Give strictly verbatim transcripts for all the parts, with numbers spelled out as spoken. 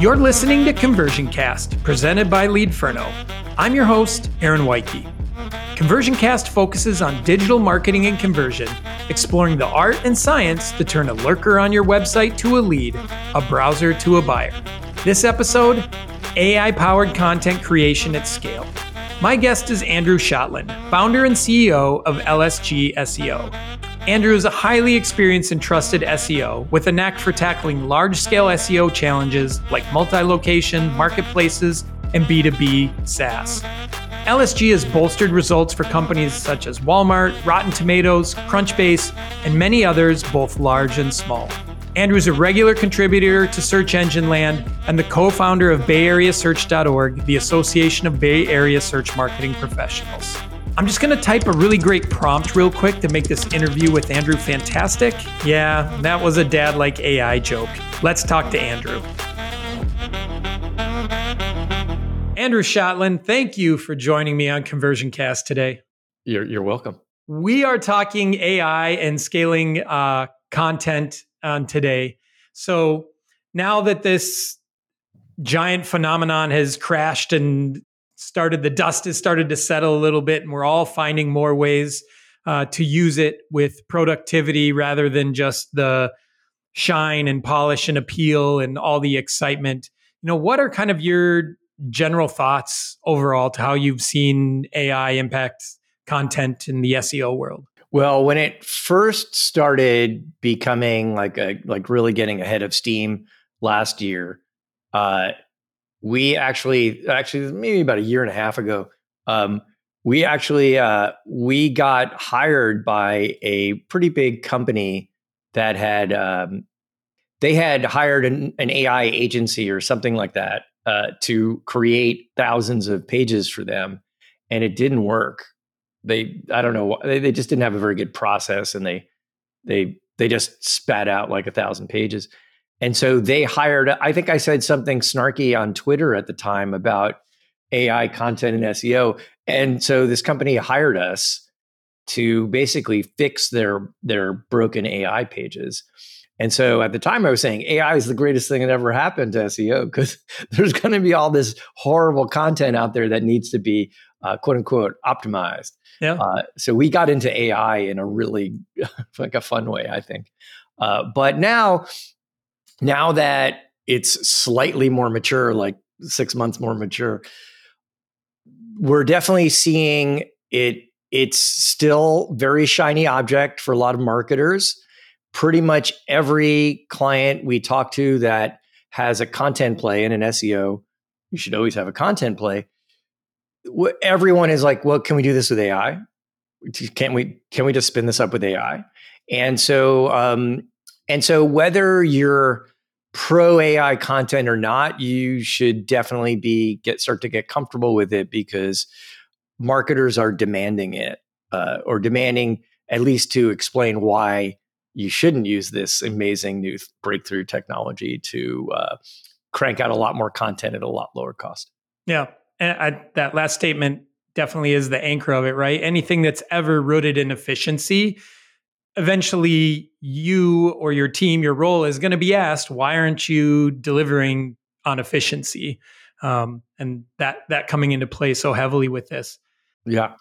You're listening to Conversion Cast, presented by LeadFerno. I'm your host, Aaron Weike. Conversion Cast focuses on digital marketing and conversion, exploring the art and science to turn a lurker on your website to a lead, a browser to a buyer. This episode, A I-powered content creation at scale. My guest is Andrew Shotland, founder and C E O of L S G S E O. Andrew is a highly experienced and trusted S E O with a knack for tackling large-scale S E O challenges like multi-location, marketplaces, and B two B SaaS. L S G has bolstered results for companies such as Walmart, Rotten Tomatoes, Crunchbase, and many others, both large and small. Andrew is a regular contributor to Search Engine Land and the co-founder of Bay Area Search dot org, the Association of Bay Area Search Marketing Professionals. I'm just gonna type a really great prompt real quick to make this interview with Andrew fantastic. Yeah, that was a dad like A I joke. Let's talk to Andrew. Andrew Shotland, thank you for joining me on Conversion Cast today. You're, you're welcome. We are talking A I and scaling uh, content on today. So now that this giant phenomenon has crashed and started, the dust has started to settle a little bit, and we're all finding more ways uh, to use it with productivity rather than just the shine and polish and appeal and all the excitement. You know, what are kind of your general thoughts overall to how you've seen A I impact content in the S E O world? Well, when it first started becoming like a, like really getting ahead of steam last year, uh, we actually, actually maybe about a year and a half ago, um, we actually, uh, we got hired by a pretty big company that had, um, they had hired an, an A I agency or something like that uh, to create thousands of pages for them, and it didn't work. They, I don't know, they, they just didn't have a very good process, and they, they, they just spat out like a thousand pages. And so they hired, I think I said something snarky on Twitter at the time about A I content and S E O. And so this company hired us to basically fix their, their broken A I pages. And so at the time I was saying A I is the greatest thing that ever happened to S E O, because there's going to be all this horrible content out there that needs to be uh, quote unquote optimized. Yeah. Uh, so we got into A I in a really like a fun way, I think. Uh, but now, now that it's slightly more mature, like six months more mature, we're definitely seeing it. It's still very shiny object for a lot of marketers. Pretty much every client we talk to that has a content play in an S E O, you should always have a content play. Everyone is like, well, can we do this with A I? Can we, can we just spin this up with A I? And so, um, and so whether you're pro A I content or not, you should definitely be get, start to get comfortable with it, because marketers are demanding it, uh, or demanding at least to explain why you shouldn't use this amazing new breakthrough technology to uh, crank out a lot more content at a lot lower cost. Yeah. And I, that last statement definitely is the anchor of it, right? Anything that's ever rooted in efficiency, eventually you or your team, your role is going to be asked, why aren't you delivering on efficiency? Um, and that that coming into play so heavily with this. Yeah.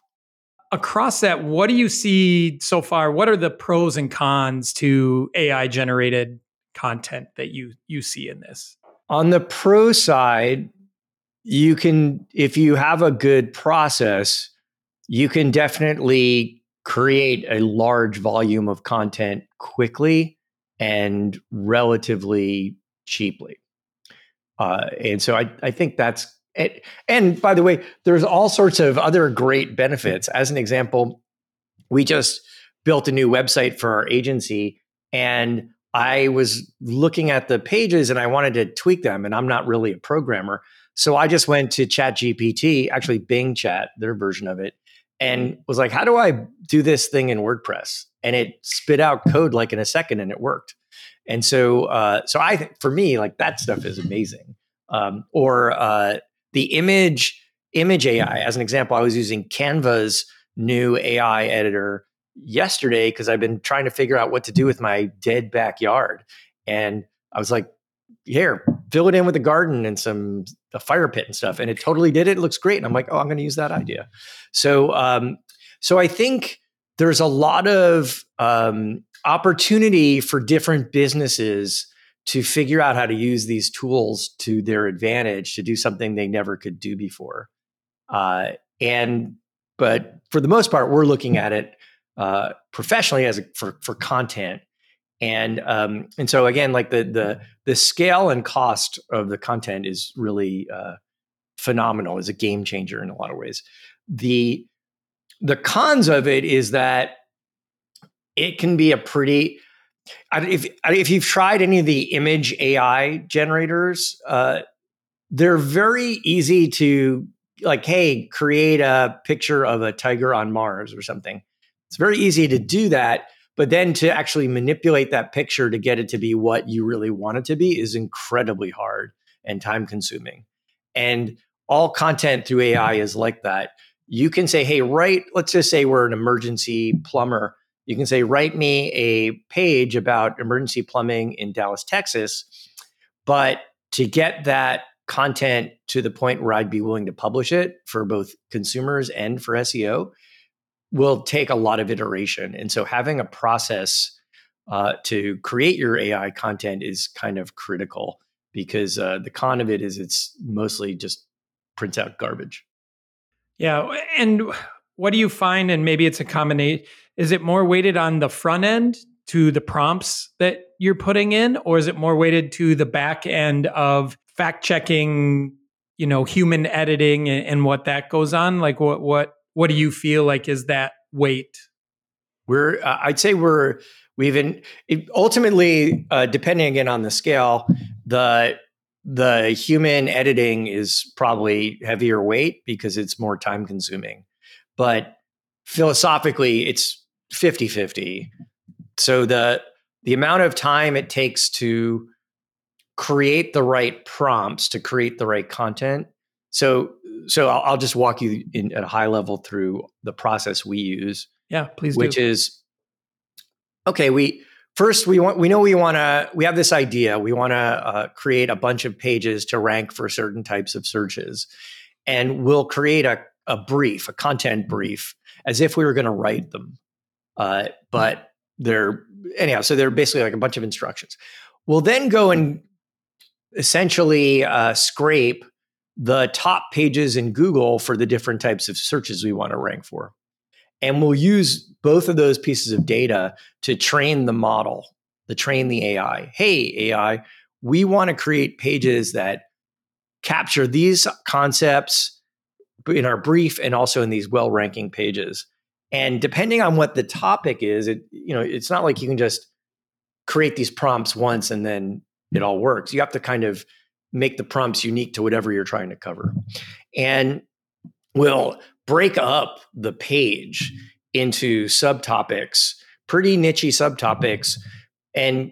Across that, what do you see so far? What are the pros and cons to A I-generated content that you you see in this? On the pro side, you can, if you have a good process, you can definitely create a large volume of content quickly and relatively cheaply. Uh, and so I, I think that's It, and by the way, there's all sorts of other great benefits. As an example, we just built a new website for our agency, and I was looking at the pages and I wanted to tweak them, and I'm not really a programmer. So I just went to ChatGPT, actually Bing Chat, their version of it, and was like, how do I do this thing in WordPress? And it spit out code like in a second, and it worked. And so, uh, so I think for me, like that stuff is amazing. Um, or, uh, The image image A I, as an example, I was using Canva's new A I editor yesterday because I've been trying to figure out what to do with my dead backyard. And I was like, here, fill it in with a garden and some a fire pit and stuff. And it totally did it. It looks great. And I'm like, oh, I'm going to use that idea. So, um, so I think there's a lot of um, opportunity for different businesses to figure out how to use these tools to their advantage to do something they never could do before. Uh, and but for the most part, we're looking at it uh, professionally as a, for for content. And um, and so again, like the the the scale and cost of the content is really uh, phenomenal. It's a game changer in a lot of ways. The The cons of it is that it can be a pretty, if if you've tried any of the image A I generators, uh, they're very easy to like, hey, create a picture of a tiger on Mars or something. It's very easy to do that, but then to actually manipulate that picture to get it to be what you really want it to be is incredibly hard and time consuming. And all content through A I is like that. You can say, hey, write, let's just say we're an emergency plumber. You can say, write me a page about emergency plumbing in Dallas, Texas. But to get that content to the point where I'd be willing to publish it for both consumers and for S E O will take a lot of iteration. And so having a process uh, to create your A I content is kind of critical, because uh, the con of it is it's mostly just prints out garbage. Yeah. And what do you find? And maybe it's a combination. Is it more weighted on the front end to the prompts that you're putting in, or is it more weighted to the back end of fact checking, you know, human editing and, and what that goes on? Like what, what, what do you feel like is that weight? We're, uh, I'd say we're, we've in, it, ultimately, uh, depending again on the scale, the The human editing is probably heavier weight because it's more time consuming, but philosophically it's fifty-fifty. So the, the amount of time it takes to create the right prompts to create the right content. So, so I'll, I'll just walk you in at a high level through the process we use. Yeah, please do. Which is, okay, we, First, we want we know we want to we have this idea. We want to uh, create a bunch of pages to rank for certain types of searches, and we'll create a a brief, a content brief, as if we were going to write them. Uh, but they're anyhow. So they're basically like a bunch of instructions. We'll then go and essentially uh, scrape the top pages in Google for the different types of searches we want to rank for. And we'll use both of those pieces of data to train the model, to train the A I. Hey, A I, we want to create pages that capture these concepts in our brief and also in these well-ranking pages. And depending on what the topic is, it you know it's not like you can just create these prompts once and then it all works. You have to kind of make the prompts unique to whatever you're trying to cover. And we'll break up the page into subtopics, pretty niche-y subtopics, and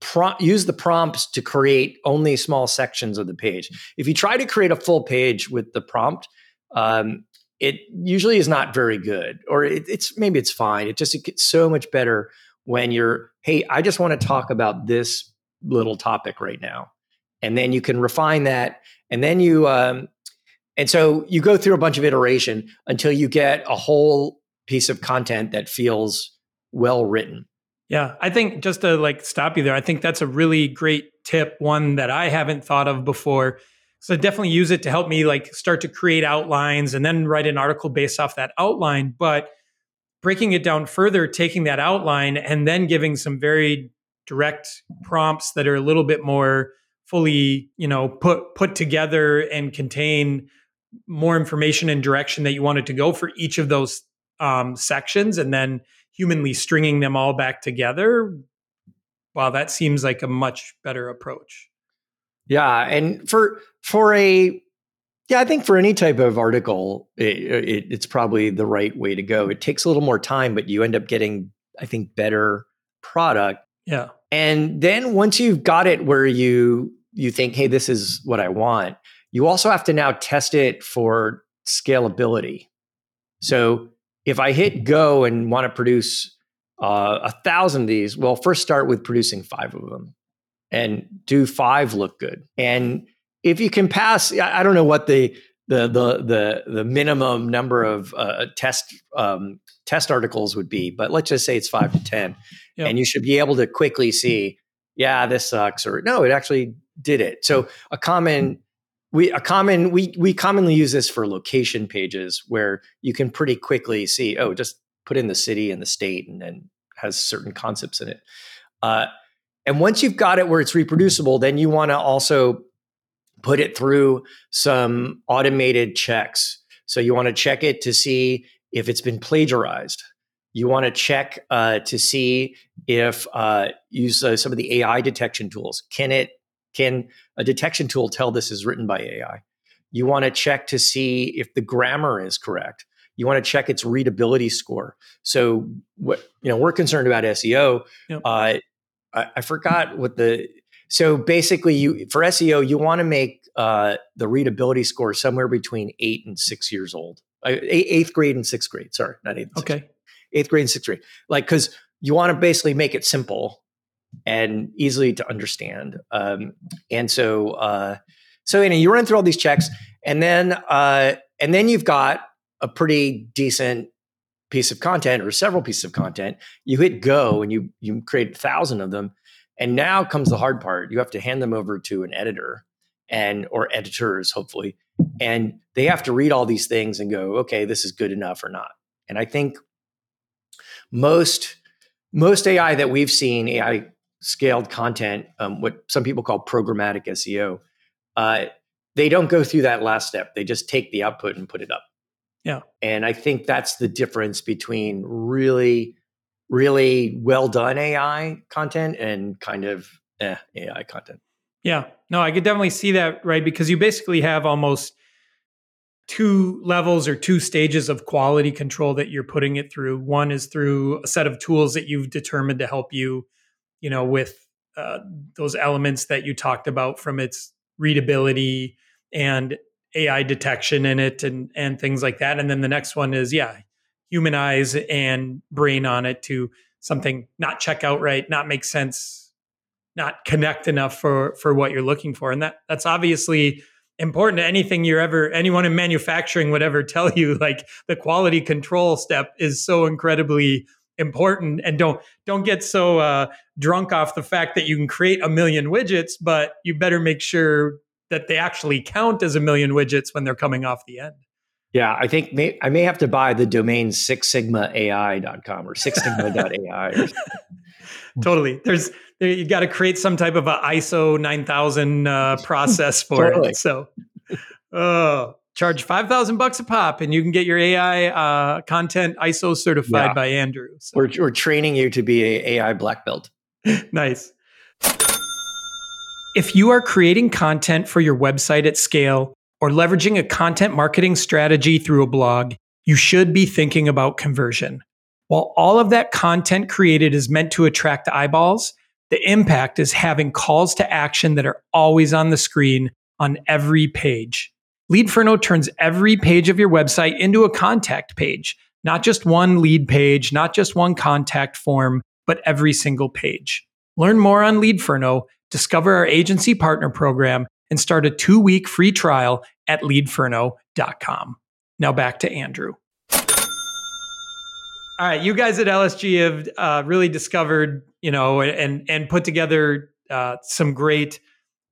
pro- use the prompts to create only small sections of the page. If you try to create a full page with the prompt, um, it usually is not very good, or it, it's maybe it's fine. It just it gets so much better when you're, hey, I just want to talk about this little topic right now, and then you can refine that, and then you, um, and so you go through a bunch of iteration until you get a whole piece of content that feels well written. Yeah. I think just to like stop you there, I think that's a really great tip. One that I haven't thought of before. So definitely use it to help me like start to create outlines and then write an article based off that outline, but breaking it down further, taking that outline and then giving some very direct prompts that are a little bit more fully, you know, put, put together and contain more information and direction that you wanted to go for each of those um, sections, and then humanly stringing them all back together. Wow. That seems like a much better approach. Yeah. And for, for a, yeah, I think for any type of article, it, it, it's probably the right way to go. It takes a little more time, but you end up getting, I think, better product. Yeah. And then once you've got it where you, you think, hey, this is what I want, you also have to now test it for scalability. So if I hit go and want to produce uh, a thousand of these, well, first start with producing five of them. and do five look good. And if you can pass, I don't know what the the the the, the minimum number of uh, test um, test articles would be, but let's just say it's five to ten, yep. and you should be able to quickly see, yeah, this sucks, or no, it actually did it. So a common we a common we we commonly use this for location pages where you can pretty quickly see, oh, just put in the city and the state, and then has certain concepts in it. Uh, and once you've got it where it's reproducible, then you want to also put it through some automated checks. So you want to check it to see if it's been plagiarized. You want to check uh, to see if uh, use uh, some of the A I detection tools. Can it? Can a detection tool tell this is written by A I? You want to check to see if the grammar is correct. You want to check its readability score. So what you know, we're concerned about S E O. Yep. Uh, I, I forgot what the. So basically, you for S E O, you want to make uh, the readability score somewhere between eight and six years old, uh, eighth grade and sixth grade. Sorry, not eighth. Okay, grade. Eighth grade and sixth grade. Like, because you want to basically make it simple and easily to understand. Um, and so, uh, so anyway, you run through all these checks, and then uh, and then you've got a pretty decent piece of content or several pieces of content. You hit go and you you create a thousand of them. And now comes the hard part. You have to hand them over to an editor and or editors, hopefully. And they have to read all these things and go, okay, this is good enough or not. And I think most most A I that we've seen, A I scaled content, um, what some people call programmatic S E O, uh, they don't go through that last step. They just take the output and put it up. Yeah. And I think that's the difference between really, really well done A I content and kind of eh, A I content. Yeah. No, I could definitely see that, right? Because you basically have almost two levels or two stages of quality control that you're putting it through. One is through a set of tools that you've determined to help you, you know, with uh, those elements that you talked about from its readability and A I detection in it and, and things like that. And then the next one is, yeah, human eyes and brain on it to something not check out right, not make sense, not connect enough for, for what you're looking for. And that that's obviously important to anything you're ever, anyone in manufacturing would ever tell you, like the quality control step is so incredibly important. And don't, don't get so uh, drunk off the fact that you can create a million widgets, but you better make sure that they actually count as a million widgets when they're coming off the end. Yeah, I think may, I may have to buy the domain six sigma a i dot com or six sigma dot a i. Or totally. There's there, you've got to create some type of a I S O nine thousand uh, process for totally. It. So uh, charge five thousand bucks a pop and you can get your A I uh, content I S O certified yeah. by Andrew. So. We're, we're training you to be an A I black belt. Nice. If you are creating content for your website at scale or leveraging a content marketing strategy through a blog, you should be thinking about conversion. While all of that content created is meant to attract eyeballs, the impact is having calls to action that are always on the screen on every page. LeadFerno turns every page of your website into a contact page, not just one lead page, not just one contact form, but every single page. Learn more on LeadFerno. Discover our agency partner program and start a two-week free trial at lead ferno dot com. Now back to Andrew. All right, you guys at L S G have uh, really discovered, you know, and and put together uh, some great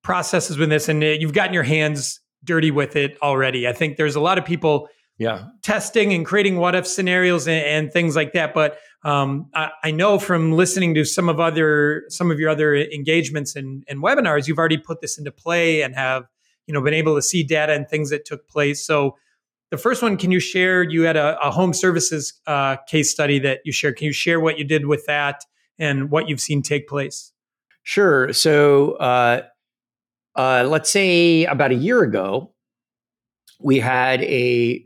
processes with this, and you've gotten your hands dirty with it already. I think there's a lot of people yeah. testing and creating what-if scenarios and, and things like that, but Um, I, I know from listening to some of other, some of your other engagements and, and webinars, you've already put this into play and have, you know, been able to see data and things that took place. So the first one, can you share, you had a, a home services uh, case study that you shared. Can you share what you did with that and what you've seen take place? Sure. So uh, uh, let's say about a year ago, we had a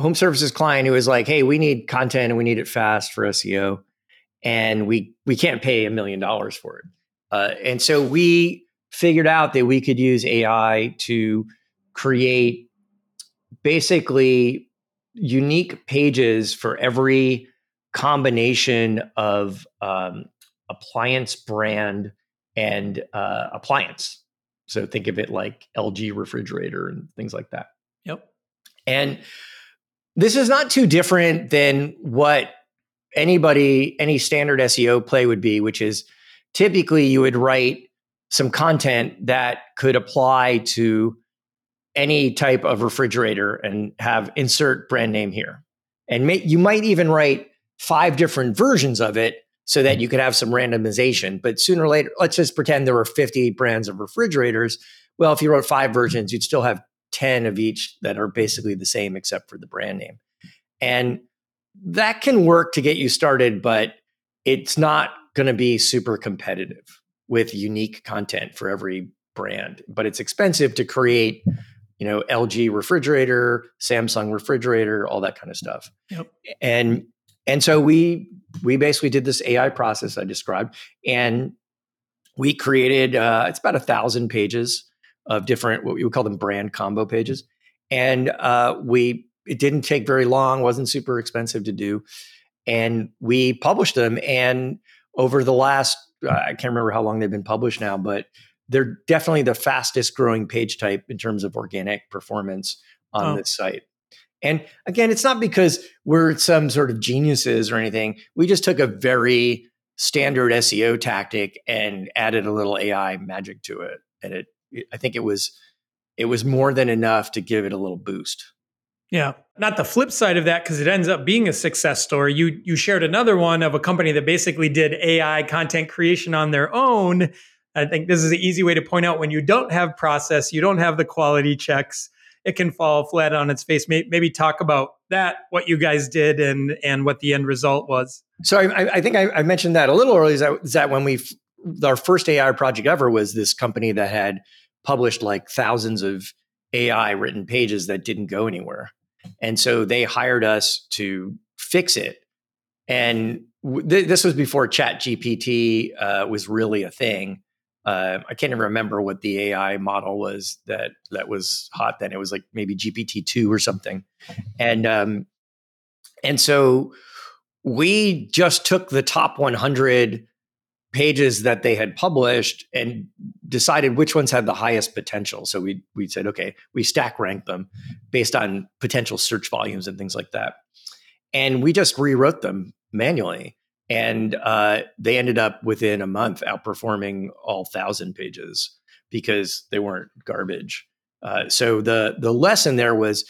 home services client who was like, hey, we need content and we need it fast for S E O. And we, we can't pay a million dollars for it. Uh, and so we figured out that we could use A I to create basically unique pages for every combination of um, appliance brand and uh, appliance. So think of it like L G refrigerator and things like that. Yep. And this is not too different than what anybody, any standard S E O play would be, which is typically you would write some content that could apply to any type of refrigerator and have insert brand name here. And may, you might even write five different versions of it so that you could have some randomization. But sooner or later, let's just pretend there were fifty brands of refrigerators. Well, if you wrote five versions, you'd still have ten of each that are basically the same except for the brand name. And that can work to get you started, but it's not going to be super competitive with unique content for every brand. But it's expensive to create, you know, L G refrigerator, Samsung refrigerator, all that kind of stuff. Yep. And and so we we basically did this A I process I described, and we created uh, it's about a thousand pages of different, what we would call them brand combo pages, and uh, we it didn't take very long, wasn't super expensive to do, and we published them. And over the last, uh, I can't remember how long they've been published now, but they're definitely the fastest growing page type in terms of organic performance on oh. this site. And again, it's not because we're some sort of geniuses or anything. We just took a very standard S E O tactic and added a little A I magic to it. And it, it I think it was, it was more than enough to give it a little boost. Yeah. Not the flip side of that, because it ends up being a success story. You you shared another one of a company that basically did A I content creation on their own. I think this is an easy way to point out when you don't have process, you don't have the quality checks, it can fall flat on its face. Maybe talk about that, what you guys did and and what the end result was. So I, I think I, I mentioned that a little earlier, is that, is that when we, our first A I project ever was this company that had published like thousands of A I written pages that didn't go anywhere. And so they hired us to fix it. And w- th- this was before ChatGPT uh, was really a thing. Uh, I can't even remember what the A I model was that that was hot then. It was like maybe G P T two or something. And um, and so we just took the top one hundred pages that they had published and decided which ones had the highest potential. So we we said, okay, we stack ranked them based on potential search volumes and things like that. And we just rewrote them manually. And uh, they ended up within a month outperforming all thousand pages because they weren't garbage. Uh, so the the lesson there was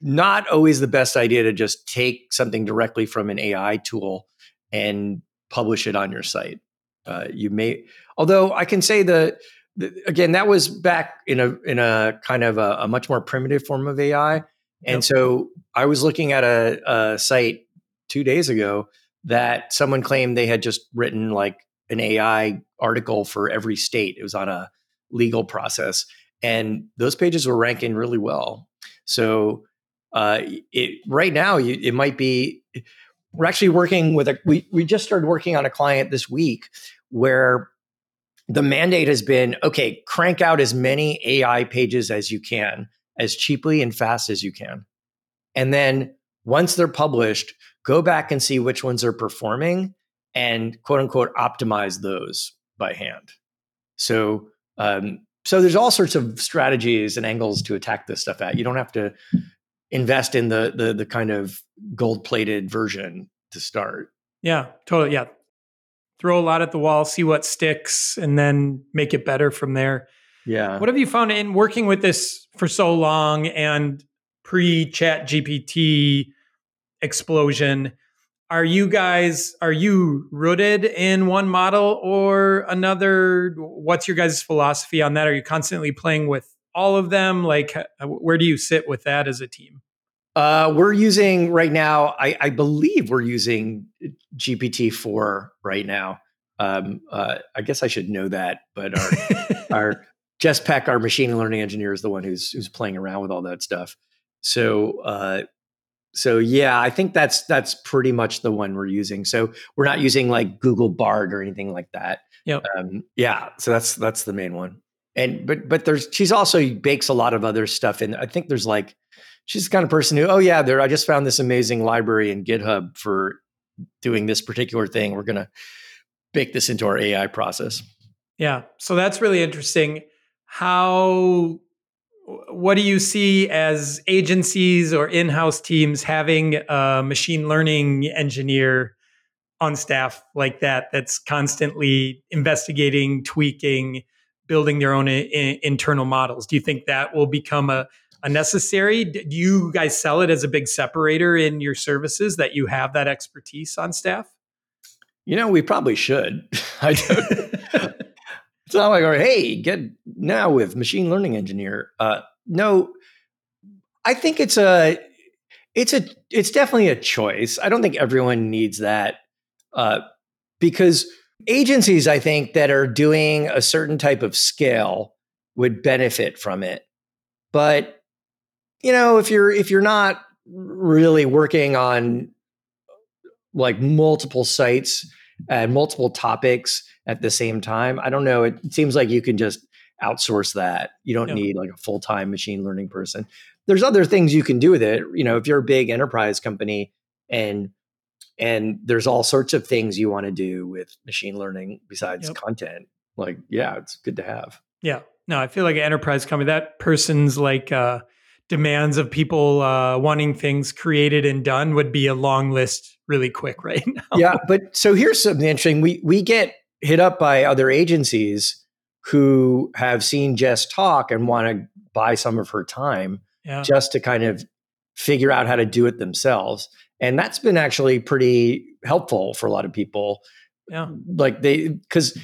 not always the best idea to just take something directly from an A I tool and publish it on your site. Uh, you may, although I can say the, the again that was back in a in a kind of a, a much more primitive form of A I. And yep. So I was looking at a, a site two days ago that someone claimed they had just written like an A I article for every state. It was on a legal process. And those pages were ranking really well. So uh, it, right now, you, it might be, we're actually working with a, we, we just started working on a client this week where the mandate has been, okay, crank out as many A I pages as you can, as cheaply and fast as you can. And then once they're published, go back and see which ones are performing and quote unquote, optimize those by hand. So, um, so there's all sorts of strategies and angles to attack this stuff at. You don't have to invest in the, the, the kind of gold plated version to start. Yeah, totally. Yeah. Throw a lot at the wall, see what sticks, and then make it better from there. Yeah. What have you found in working with this for so long and pre-ChatGPT explosion? Are you guys, are you rooted in one model or another? What's your guys' philosophy on that? Are you constantly playing with all of them? Like, where do you sit with that as a team? Uh, we're using right now, I, I believe we're using G P T four right now. Um, uh, I guess I should know that, but our, our Jess Peck, our machine learning engineer, is the one who's, who's playing around with all that stuff. So, uh, So yeah, I think that's that's pretty much the one we're using. So we're not using like Google Bard or anything like that. Yep. Um, yeah. So that's that's the main one. And but but there's she's also bakes a lot of other stuff in. I think there's like she's the kind of person who oh yeah there I just found this amazing library in GitHub for doing this particular thing. We're gonna bake this into our A I process. Yeah. So that's really interesting. How, what do you see as agencies or in-house teams having a machine learning engineer on staff like that, that's constantly investigating, tweaking, building their own I- internal models? Do you think that will become a, a necessary? Do you guys sell it as a big separator in your services that you have that expertise on staff? You know, we probably should. I don't. It's not like, hey, get now with machine learning engineer. Uh, no, I think it's a, it's a, it's definitely a choice. I don't think everyone needs that. Uh, because agencies, I think, that are doing a certain type of scale would benefit from it. But, you know, if you're if you're not really working on like multiple sites and multiple topics at the same time, I don't know. It seems like you can just outsource that. You don't no. need like a full-time machine learning person. There's other things you can do with it. You know, if you're a big enterprise company and And there's all sorts of things you want to do with machine learning besides yep. content. Like, yeah, it's good to have. Yeah. No, I feel like an enterprise company, that person's like uh, demands of people uh, wanting things created and done would be a long list really quick right now. Yeah. But so here's something interesting. We, we get hit up by other agencies who have seen Jess talk and want to buy some of her time yeah. just to kind of figure out how to do it themselves. And that's been actually pretty helpful for a lot of people. Yeah. Like they, because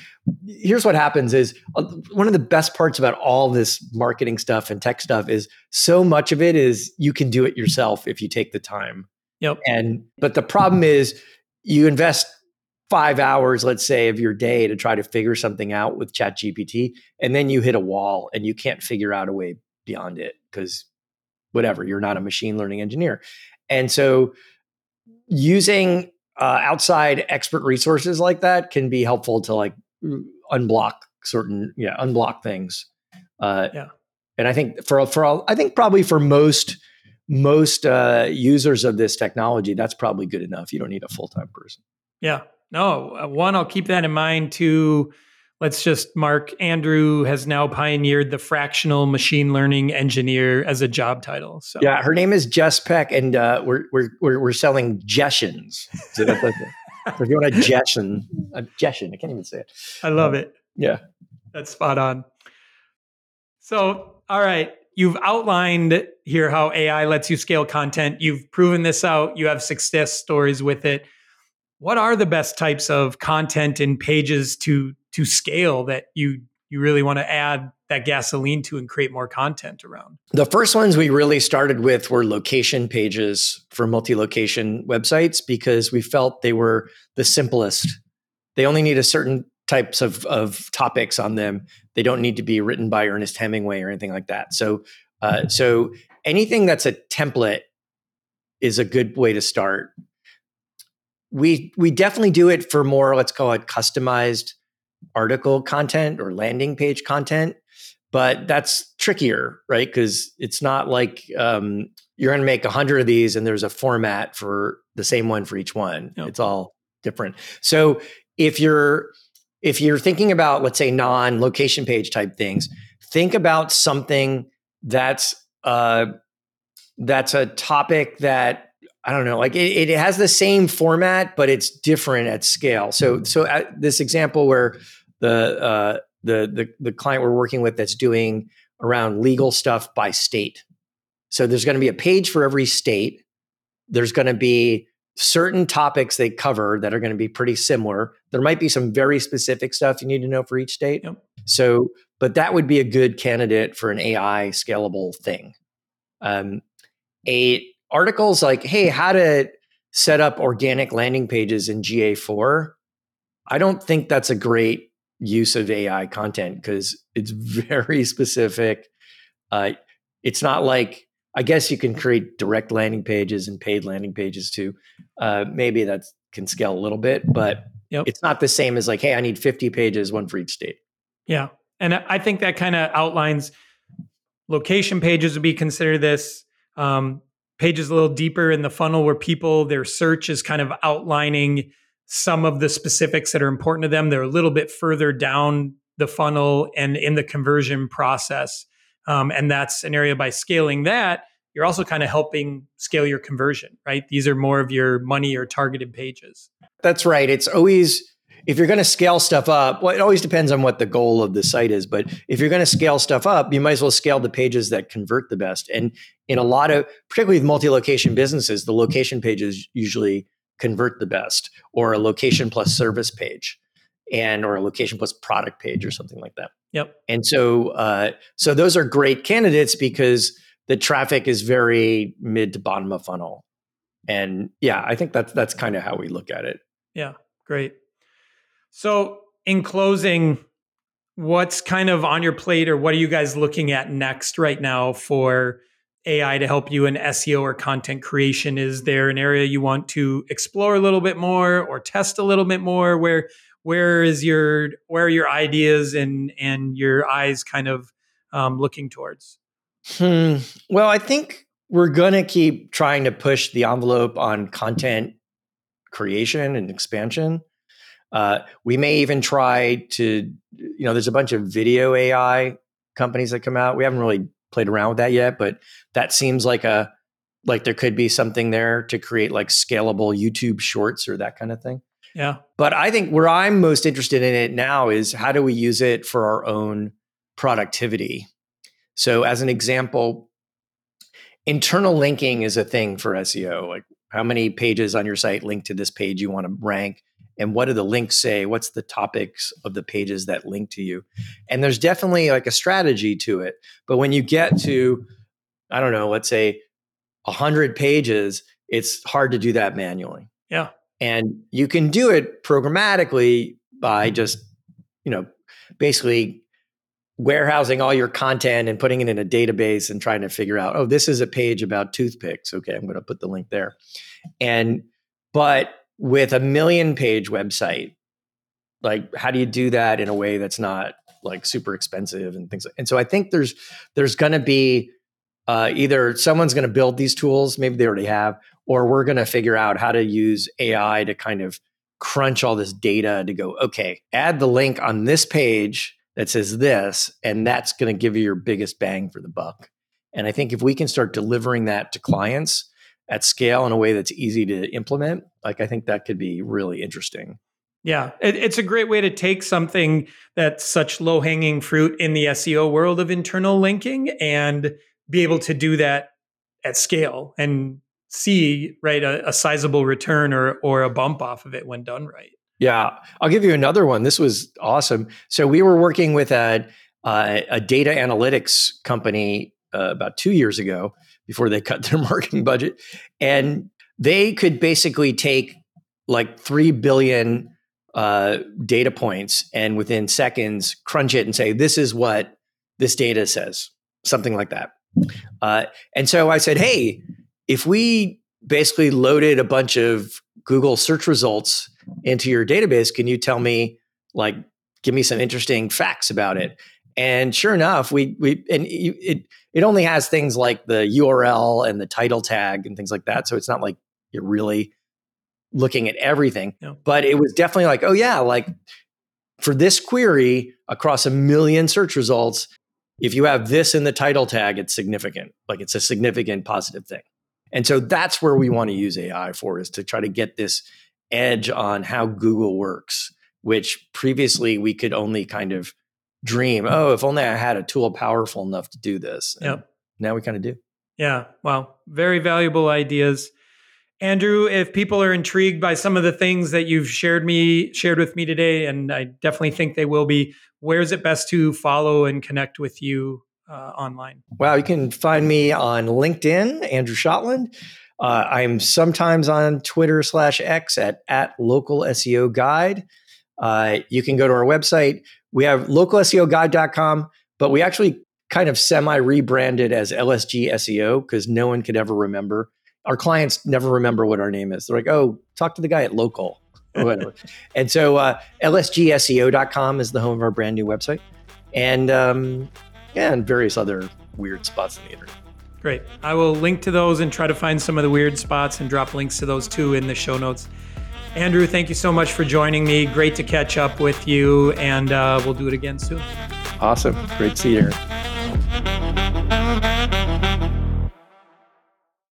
here's what happens is uh, one of the best parts about all this marketing stuff and tech stuff is so much of it is you can do it yourself if you take the time. Yep. And, but the problem is you invest five hours, let's say, of your day to try to figure something out with ChatGPT, and then you hit a wall and you can't figure out a way beyond it because whatever, you're not a machine learning engineer. And so using uh, outside expert resources like that can be helpful to like unblock certain, yeah, unblock things. Uh, yeah, and I think for for all, I think probably for most most uh, users of this technology, that's probably good enough. You don't need a full-time person. Yeah, no. One, I'll keep that in mind. Two, let's just mark Andrew has now pioneered the fractional machine learning engineer as a job title. So yeah, her name is Jess Peck, and uh, we're we're we're we're selling Jessians. So that's okay. If you want a Jessian, a Jessian, I can't even say it. I love um, it. Yeah, that's spot on. So, all right, you've outlined here how A I lets you scale content. You've proven this out. You have success stories with it. What are the best types of content and pages to to scale that you you really want to add that gasoline to and create more content around? The first ones we really started with were location pages for multi-location websites because we felt they were the simplest. They only need a certain types of, of topics on them. They don't need to be written by Ernest Hemingway or anything like that. So, uh, so anything that's a template is a good way to start. We we definitely do it for more, let's call it customized article content or landing page content, but that's trickier, right? Because it's not like um, you're going to make a hundred of these and there's a format for the same one for each one. Yep. It's all different. So if you're if you're thinking about, let's say, non-location page type things, think about something that's uh, that's a topic that, I don't know, like it, it has the same format, but it's different at scale. So, so at this example where the uh, the the the client we're working with that's doing around legal stuff by state. So there's going to be a page for every state. There's going to be certain topics they cover that are going to be pretty similar. There might be some very specific stuff you need to know for each state. Yep. So, but that would be a good candidate for an A I scalable thing. Um, a Articles like, hey, how to set up organic landing pages in G A four. I don't think that's a great use of A I content because it's very specific. Uh, it's not like, I guess you can create direct landing pages and paid landing pages too. Uh, maybe that can scale a little bit, but yep. It's not the same as like, hey, I need fifty pages, one for each state. Yeah. And I think that kind of outlines location pages would be considered this. Um, Pages a little deeper in the funnel where people, their search is kind of outlining some of the specifics that are important to them. They're a little bit further down the funnel and in the conversion process. Um, and that's an area by scaling that, you're also kind of helping scale your conversion, right? These are more of your money or targeted pages. That's right. It's always, if you're going to scale stuff up, well, it always depends on what the goal of the site is. But if you're going to scale stuff up, you might as well scale the pages that convert the best. And in a lot of, particularly with multi-location businesses, the location pages usually convert the best, or a location plus service page, and or a location plus product page or something like that. Yep. And so uh, so those are great candidates because the traffic is very mid to bottom of funnel. And yeah, I think that's that's kind of how we look at it. Yeah, great. So in closing, what's kind of on your plate, or what are you guys looking at next right now for A I to help you in S E O or content creation? Is there an area you want to explore a little bit more or test a little bit more? Where where is your where are your ideas and and your eyes kind of um, looking towards? Hmm. Well, I think we're going to keep trying to push the envelope on content creation and expansion. Uh, we may even try to, you know, there's a bunch of video A I companies that come out. We haven't really played around with that yet, but that seems like a, like there could be something there to create like scalable YouTube shorts or that kind of thing. Yeah. But I think where I'm most interested in it now is how do we use it for our own productivity? So as an example, internal linking is a thing for S E O. Like how many pages on your site link to this page you want to rank? And what do the links say? What's the topics of the pages that link to you? And there's definitely like a strategy to it. But when you get to, I don't know, let's say one hundred pages, it's hard to do that manually. Yeah. And you can do it programmatically by just, you know, basically warehousing all your content and putting it in a database and trying to figure out, oh, this is a page about toothpicks. Okay, I'm going to put the link there. And, but with a million page website, like how do you do that in a way that's not like super expensive and things like, and so I think there's there's going to be uh, either someone's going to build these tools, maybe they already have, or we're going to figure out how to use A I to kind of crunch all this data to go, okay, add the link on this page that says this, and that's going to give you your biggest bang for the buck. And I think if we can start delivering that to clients at scale in a way that's easy to implement, like I think that could be really interesting. Yeah, it, it's a great way to take something that's such low-hanging fruit in the S E O world of internal linking and be able to do that at scale and see, right, a, a sizable return or or a bump off of it when done right. Yeah. I'll give you another one. This was awesome. So we were working with a, uh, a data analytics company uh, about two years ago before they cut their marketing budget. And they could basically take like three billion uh, data points and within seconds crunch it and say, this is what this data says, something like that. Uh, and so I said, hey, if we basically loaded a bunch of Google search results into your database, can you tell me, like, give me some interesting facts about it? And sure enough, we we and it it only has things like the U R L and the title tag and things like that. So it's not like you're really looking at everything. No. But it was definitely like, oh yeah, like for this query across a million search results, if you have this in the title tag, it's significant. Like it's a significant positive thing. And so that's where we want to use A I for, is to try to get this edge on how Google works, which previously we could only kind of dream, oh, if only I had a tool powerful enough to do this. Yep. Now we kind of do. Yeah. Wow. Very valuable ideas. Andrew, if people are intrigued by some of the things that you've shared me, shared with me today, and I definitely think they will be, where is it best to follow and connect with you uh, online? Wow. You can find me on LinkedIn, Andrew Shotland. Uh, I'm sometimes on Twitter slash X at, at local S E O guide. Uh, you can go to our website. We have local S E O guide dot com, but we actually kind of semi-rebranded as L S G S E O because no one could ever remember. Our clients never remember what our name is. They're like, oh, talk to the guy at Local. Or whatever. And so uh, L S G S E O dot com is the home of our brand new website. And um, yeah, and various other weird spots on the internet. Great. I will link to those and try to find some of the weird spots and drop links to those too in the show notes. Andrew, thank you so much for joining me. Great to catch up with you, and uh, we'll do it again soon. Awesome. Great to see you.